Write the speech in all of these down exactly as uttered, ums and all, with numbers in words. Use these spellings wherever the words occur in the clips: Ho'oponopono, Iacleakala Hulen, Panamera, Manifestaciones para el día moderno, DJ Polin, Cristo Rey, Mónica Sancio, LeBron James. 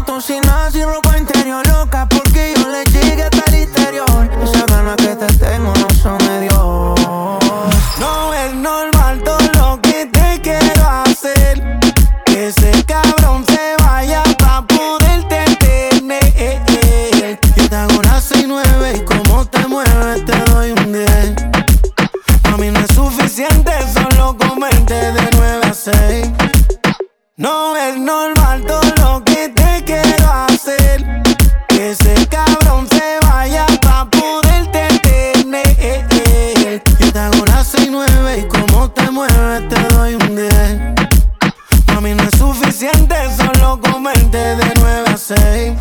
foto sin nada, sin ropa interior, loca, porque yo le llegué hasta el interior. Esas ganas que te tengo no son de Dios. No es normal todo lo que te quiero hacer. Ese cabrón se vaya pa' poderte tener. Yo te hago una seis nueve y como te mueves te doy un diez. A mí no es suficiente solo comerte de nueve a seis. No es normal todo lo que te quiero hacer. Que ese cabrón se vaya pa' poderte tener. Yo te hago una seis nueve y como te mueves te doy un diez. A mí no es suficiente solo comerte de nueve a seis.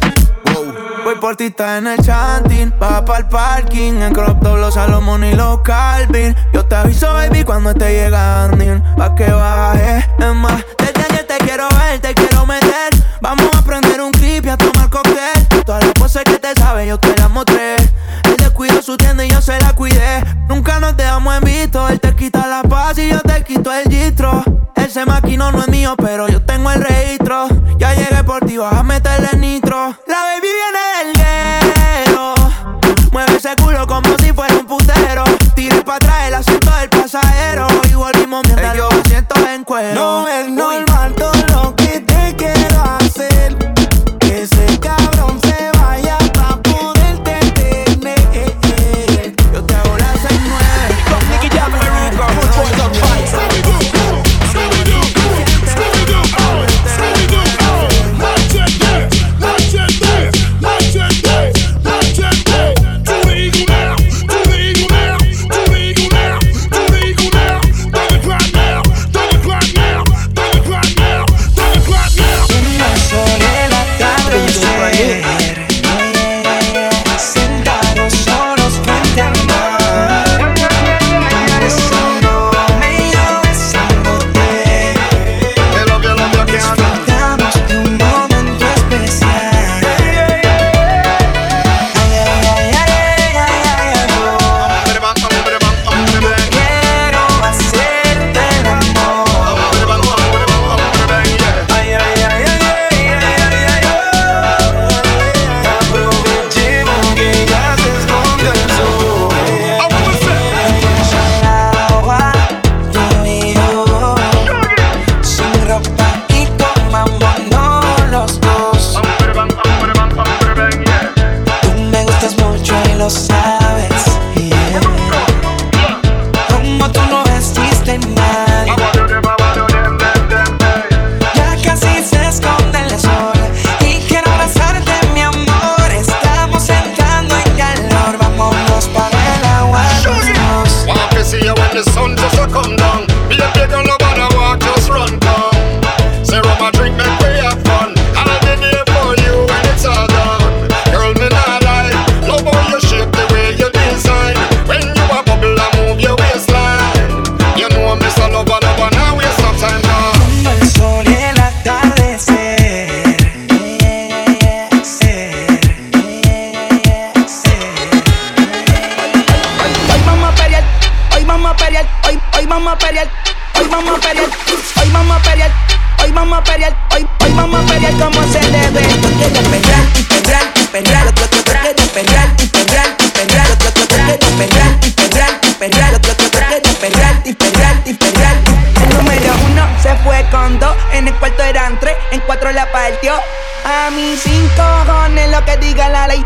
Voy por ti, estás en el chanting, va pa'l parking, en crop top, los Salomón y los Calvin. Yo te aviso, baby, cuando esté llegando, pa' que baje, es más, desde que te quiero ver, te quiero meter. Vamos a prender un clip y a tomar cóctel. Todas las poses que te sabes, yo te las mostré. Él descuidó su tienda y yo se la cuidé. Nunca nos dejamos en visto, él te quita la paz y yo te quito el gistro. Ese maquinón no es mío, pero yo tengo el registro. Ya llegué por ti, vas a meterle nitro. La baby viene del guero, mueve ese culo como si fuera un putero. Tire para atrás el asiento del pasajero y volvimos mientras los asientos en cuero. No es normal todo lo que te quiero hacer. Que ese cabrón se vaya pa' poderte tener. Yo te hago las seis nueve.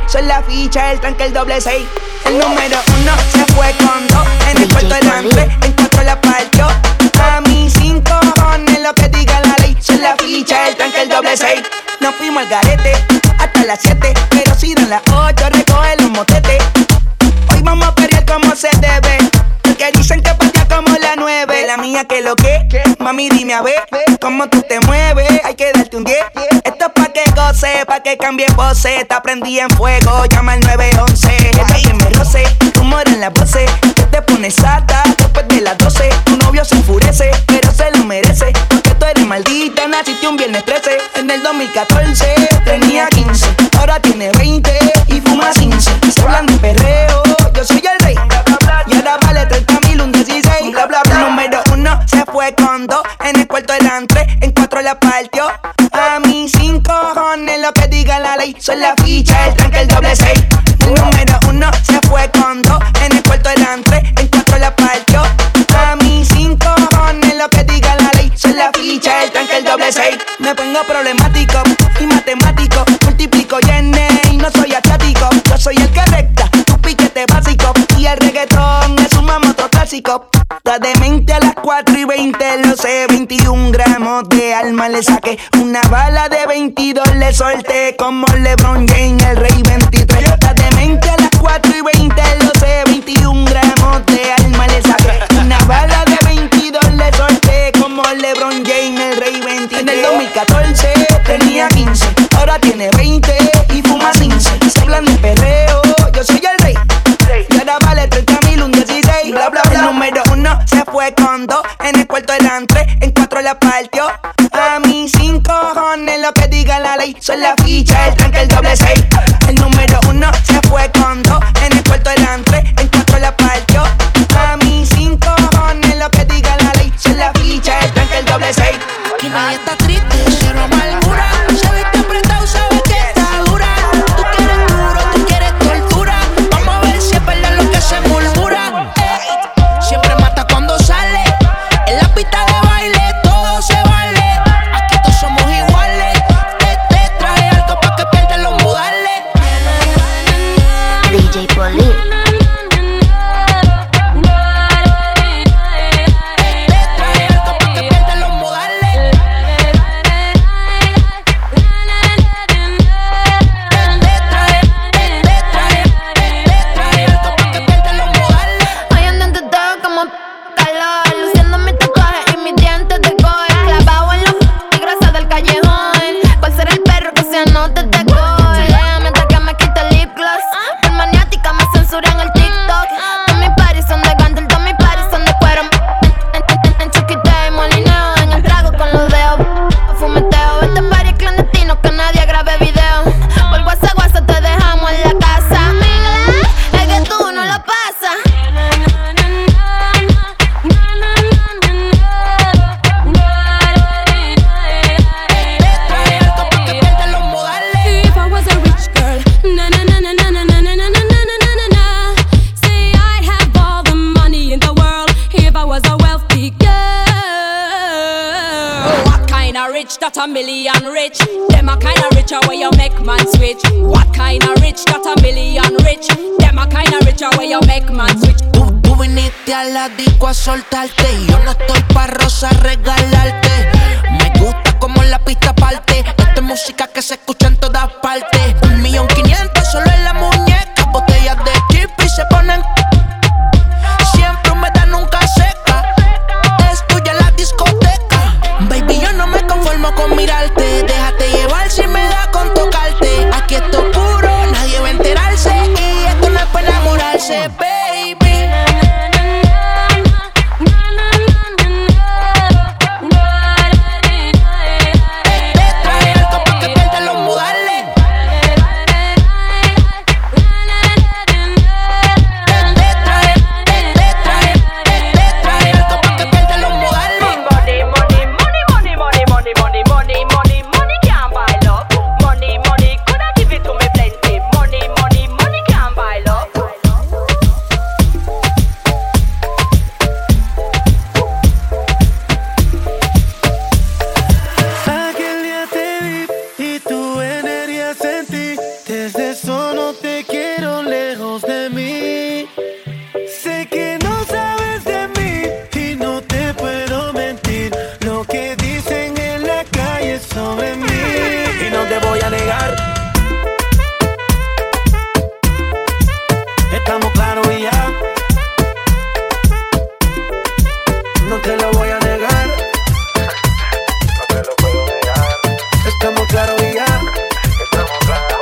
Son la ficha, el tranque, el doble seis. El número uno se fue con dos. En el cuarto eran tres, en cuatro la partió. A mí sin cojones lo que diga la ley. Son la ficha, el tranque, el doble seis. Nos fuimos al garete hasta las siete, pero si dan las ocho recoge los motetes. Hoy vamos a pelear como se debe, porque dicen que patea como la nueve. La mía que lo que, mami dime a ver cómo tú te mueves, hay que darte un diez. Pa' que cambie pose, te aprendí en fuego, llama al nueve once. Esta que me roce, rumor en la voces, que te pones sata después de las doce. Tu novio se enfurece, pero se lo merece, porque tú eres maldita, naciste un viernes trece. En el dos mil catorce tenía quince, ahora tiene veinte y fuma quince. Se hablan de perreo, yo soy el rey, y ahora vale treinta mil, un dieciséis. Bla, bla, bla. Número uno se fue con dos, en el cuarto eran tres, en cuatro la partió. A mí sin cojones tiene lo que diga la ley. Son la ficha, el tanque, el doble seis. El número uno se fue con dos. En el cuarto eran tres, en cuatro la partió. A mí cinco cojones lo que diga la ley. Son la ficha, el tanque, el doble seis. Me pongo problemático y matemático. Multiplico y ene y no soy asiático. Yo soy el que recta, tu piquete básico. Y el reggaetón es un mamoto clásico. La demente a las cuatro y veinte, lo sé, veintiún gramos de alma le saqué. Una bala de veintidós le solté, como LeBron James, el rey veintitrés. La demente a las cuatro y veinte, lo sé, veintiún gramos de alma le saqué. Una bala de veintidós le solté, como LeBron James, el rey veintitrés. En el dos mil catorce tenía quince, ahora tiene veinte y fuma quince. Se hablan de perreo, yo soy el rey. Y ahora vale treinta mil, un dieciséis, bla, bla, bla. El número uno se fue con dos, en el cuarto eran tres, en cuatro la partió. A mí cinco cojones lo que diga la ley. Son la ficha, el tanque, el doble seis. El número uno se fue con dos, en el cuarto eran tres, en cuatro la partió. A mí cinco cojones lo que diga la ley. Son la ficha, el tanque, el doble seis. Que nadie está triste, cero amargura. Se viste apretado, sabe que está dura. Tú quieres duro, tú quieres tortura. Vamos a ver si es verdad lo que se murmura. Siempre mata cuando sale. En la pista de baile todo se vale. Aquí todos somos iguales. Te, te traje algo pa' que pierdan los modales. D J Polin. Te, te traje algo pa' que pierdan los modales. Te, te traje, te, te traje, te, te traje algo pa' que pierdan los modales. Hoy ando en todo como calor, luciendo mis tatuajes y mis dientes de gol. Clavado en la f*** grasa del callejón. ¿Cuál será el perro que se anote de gol? Chilea mientras que me quita el lip gloss. Por maniática me censuran el TikTok. Todos mis parties son de candel, todos mis parties son de cuero. En- en- en- En chuquita y molineo, en el trago con los dedos. Fumeteo, este party es clandestino, que nadie grabe video. Por WhatsApp, WhatsApp te dejamos en la casa. Mira, es que tú no lo pasas. Te traje algo pa' que pierdan los modales. If I was a rich girl, na na na na na na na na na na na na na na. Say I'd have all the money in the world if I was a wealthy girl. What kind of rich that a million rich? Them a kind of richer where you make man switch. What kind of rich that a million rich? Them a kind of richer where you make man switch. Tú, tú viniste a la disco a soltarte y yo no estoy pa' rosa regalarte. Me gusta como la pista parte, esta es música que se escucha en todas partes. Un millón quinientos solo en la muñeca, botellas de chip y se ponen. Siempre humedad nunca seca, es tuya la discoteca. Baby, yo no me conformo con mirarte, déjate llevar si me da con tocarte. Aquí esto es puro, nadie va a enterarse y esto no es para enamorarse, baby. Te traje algo pa' que pierdan los modales. Te, te traje, te, te traje, te, te traje algo pa' que pierdan los modales. Money, money, money, money, money, money, money, money, money, money can't buy love. Money, money, coulda give it to me plenty. Money, money, money can't buy love. Aquel día te vi y tu energía sentí. Desde eso no te quiero lejos de mí. Sé que no sabes de mí y no te puedo mentir. Lo que dicen en la calle sobre mí. Y no te voy a negar. Estamos claros y ya. No te lo voy a negar. No te lo puedo negar. Estamos claros y ya. Estamos claros.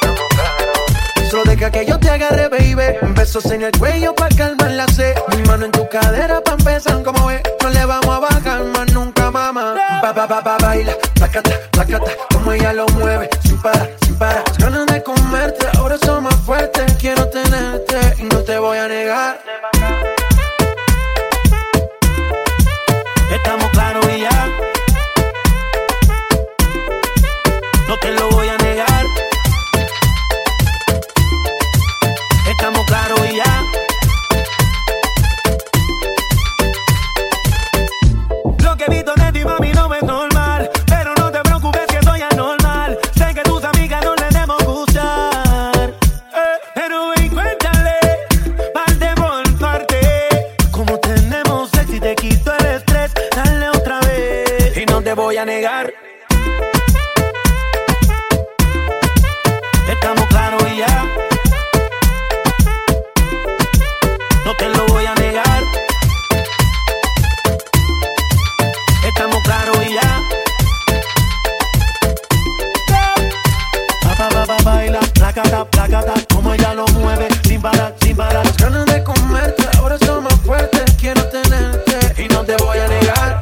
Estamos claros. Solo deja que yo te agarre, baby. Besos en el cuello pa' calmar la sed. Mi mano en tu cadera pa' empezar, como ves. No le vamos a bajar más nunca, mamá. Pa, pa, pa, pa, baila. Placata, placata. Como ella lo mueve. Sin parar, sin parar. Las ganas de comerte ahora son más fuertes. Quiero tenerte y no te voy a negar. Estamos claros y ya. no te lo voy a negar. Estamos claros y ya. Lo que he visto de ti, mami, no es normal. Pero no te preocupes que soy anormal. Sé que tus amigas no les debemos gustar. Eh, pero ven, cuéntale, parte por parte. Como tenemos sexo y te quito el estrés, dale otra vez. Y no te voy a negar. Estamos claros y ya. No te lo voy a negar. Estamos claros y ya. Pa, pa, pa, pa, baila, placata, placata, como ella lo mueve, sin parar, sin parar. Las ganas de comerte, ahora son más fuertes, quiero tenerte y no te voy a negar.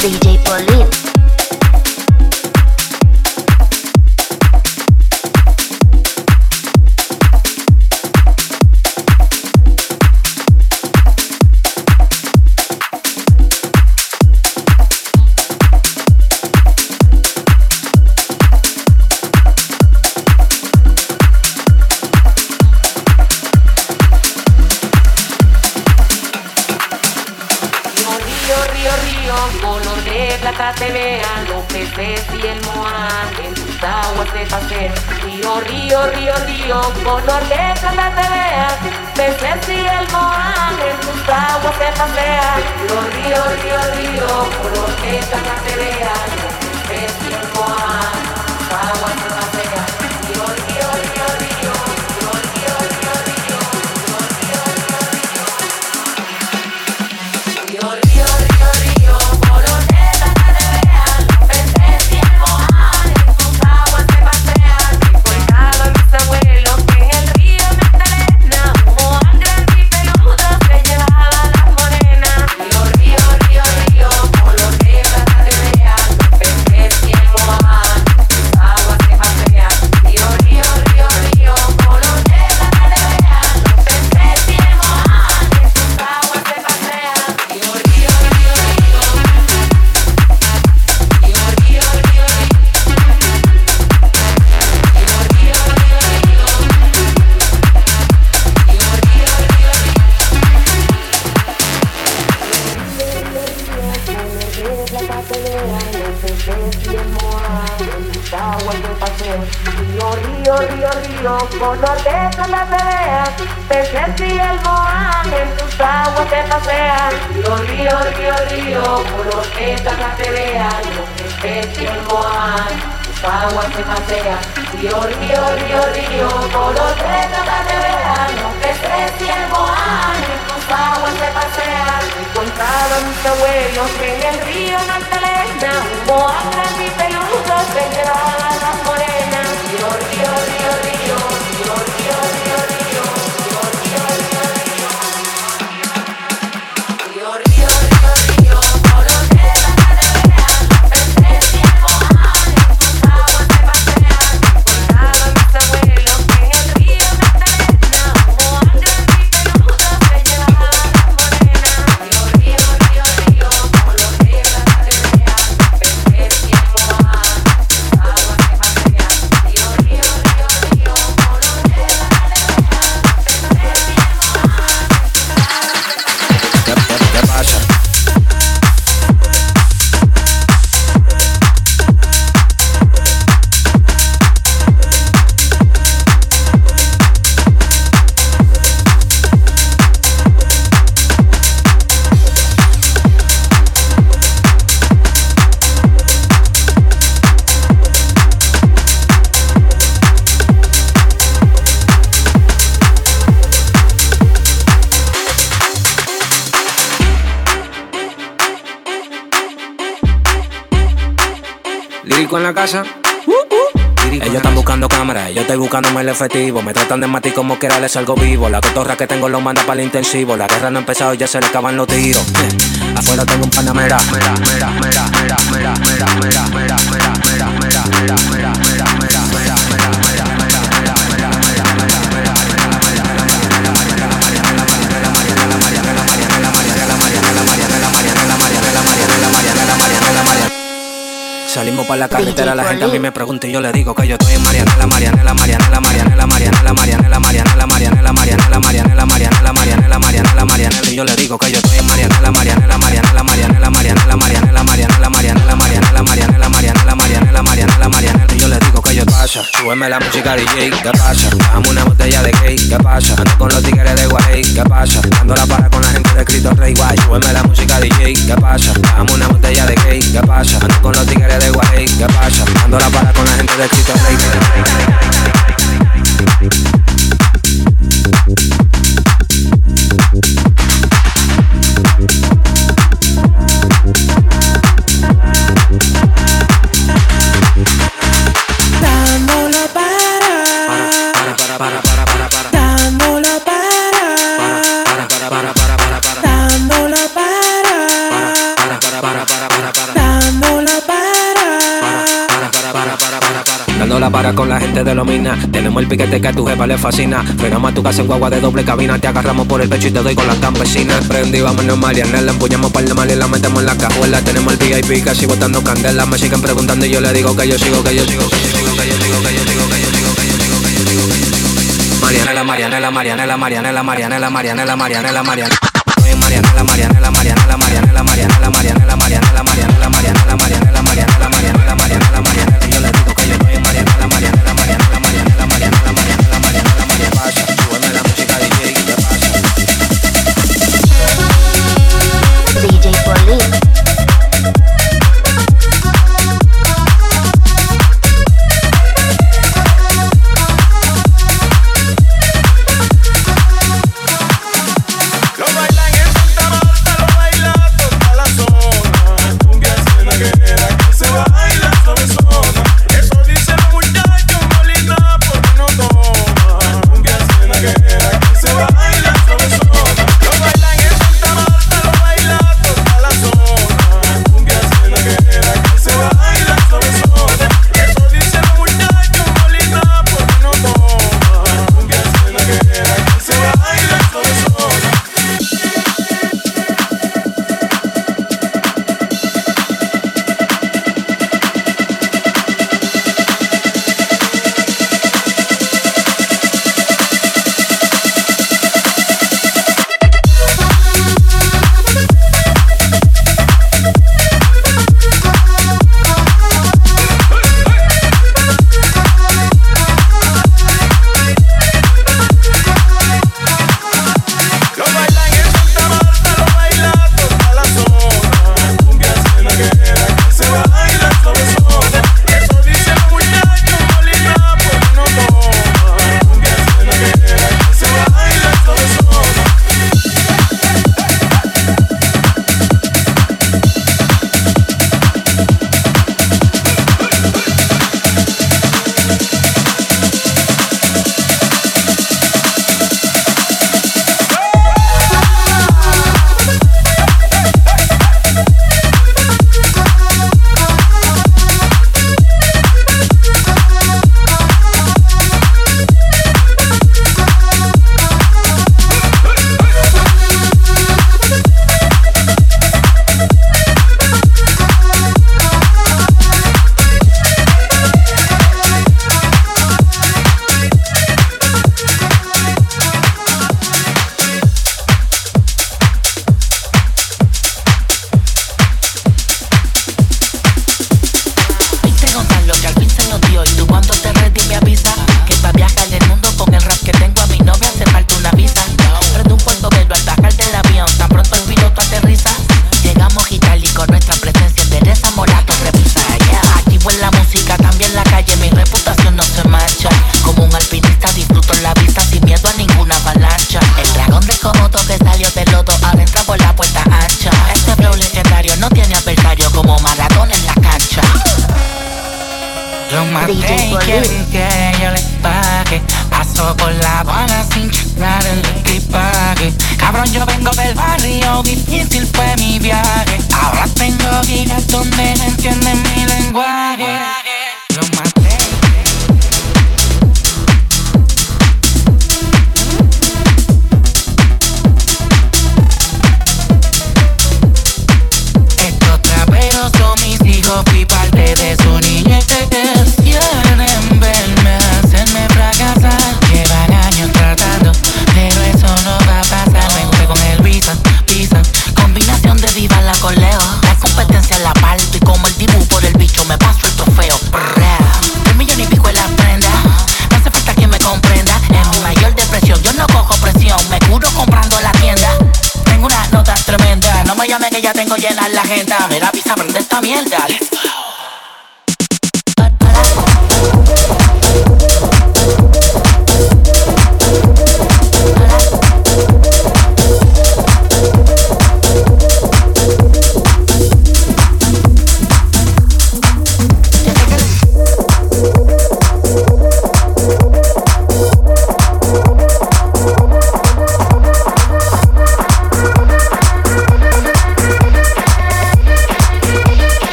D J Polin. Color de plata te veas, peces y el moá. como se pasea, los ríos, ríos, ríos, por los que están las peleas, es tiempo a agua se pasea, río, río, río, río, río, río, río, río, río, río, río, río. Casa. Uh, uh. Ellos están buscando cámaras, yo estoy buscándome el efectivo. Me tratan de matar como quiera, les salgo vivo. La cotorra que tengo lo manda para el intensivo. La guerra no ha empezado y ya se le acaban los tiros. Eh. Afuera tengo un Panamera. Mera, mera, mera, mera, mera, mera, mera, mera, mera, mera, mera, mera, mera, mera, mera, mera, mera, mera. Salimos para la carretera, la gente a mí me pregunta y yo le digo que yo estoy en Marianela, Marianela, Marianela, Marianela, Marianela, Marianela, Marianela, Marianela, Marianela, Marianela, Marianela, Marianela, Marianela, Marianela, y yo le digo que yo estoy en Marianela, Marianela, Marianela, Marianela, Marianela, Marianela, Marianela, Marianela, Marianela, Marianela, Marianela, Marianela, Marianela, Marianela, y yo le digo que yo pasa, súbeme la música D J, ¿qué pasa? Dame una botella de cake, ¿qué pasa? Ando con los tigres de Guay, ¿qué pasa? Dando la para con la gente de Cristo Rey, guay, súbeme la música D J, ¿qué pasa? Dame una botella de cake, ¿qué pasa? Ando con los tigres de Guay, ¿qué pasa? Dando la para con la gente de Cristo Rey. Dándolo para, para, para, para, para, para, dándolo para, para, para, para, para, para, dándolo para, para, para, para, para, dándolo para. Dando la para con la gente de lo mina. Tenemos el piquete que a tu jefa le fascina. Frenamos a tu casa en guagua de doble cabina. Te agarramos por el pecho y te doy con las campesinas. Prendí, vámonos Marianela. Empuñamos par de mal y la metemos en la cajuela. Tenemos el V I P casi botando candela. Me siguen preguntando y yo le digo que yo sigo, que yo sigo, que yo sigo, que yo sigo, que yo sigo, que yo sigo, que yo sigo, que yo sigo, que yo sigo. Marianela, Marianela, Marianela, Marianela, Marianela, Marianela, Marianela, Marianela. Marianela, Marianela, Marianela, Marianela, Marianela, Marianela, Marianela, Marianela, Marianela, Marianela, Marianela, Marianela, Marianela, Marianela. Yo le digo que yo soy Marianela, Marianela, Marianela, Marianela, Marianela, Marianela, Marianela, Marianela. Súbeme la música D J, ¿qué pasa? quieren que yo les pague. Paso por la Habana sin charlar en el equipaje. Cabrón, yo vengo del barrio, difícil fue mi viaje. Ahora tengo gigas donde no entienden mi lenguaje. Lo maté. Estos traperos son mis hijos, fui parte de su niñez. Quieren verme, hacerme fracasar. Llevan años tratando, pero eso no va a pasar. Me junté con el Visa, Visa. Combinación de diva la coleo. La competencia la parto y como el dibu por el bicho me paso el trofeo. Un millón y pico en la prenda, no hace falta que me comprenda. En mi mayor depresión yo no cojo presión, me curo comprando la tienda. Tengo una nota tremenda, no me llamen que ya tengo llena la agenda. Mira, Visa, prende esta mierda. Let's go.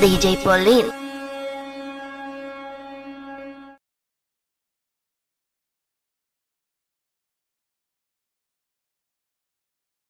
D J Polin.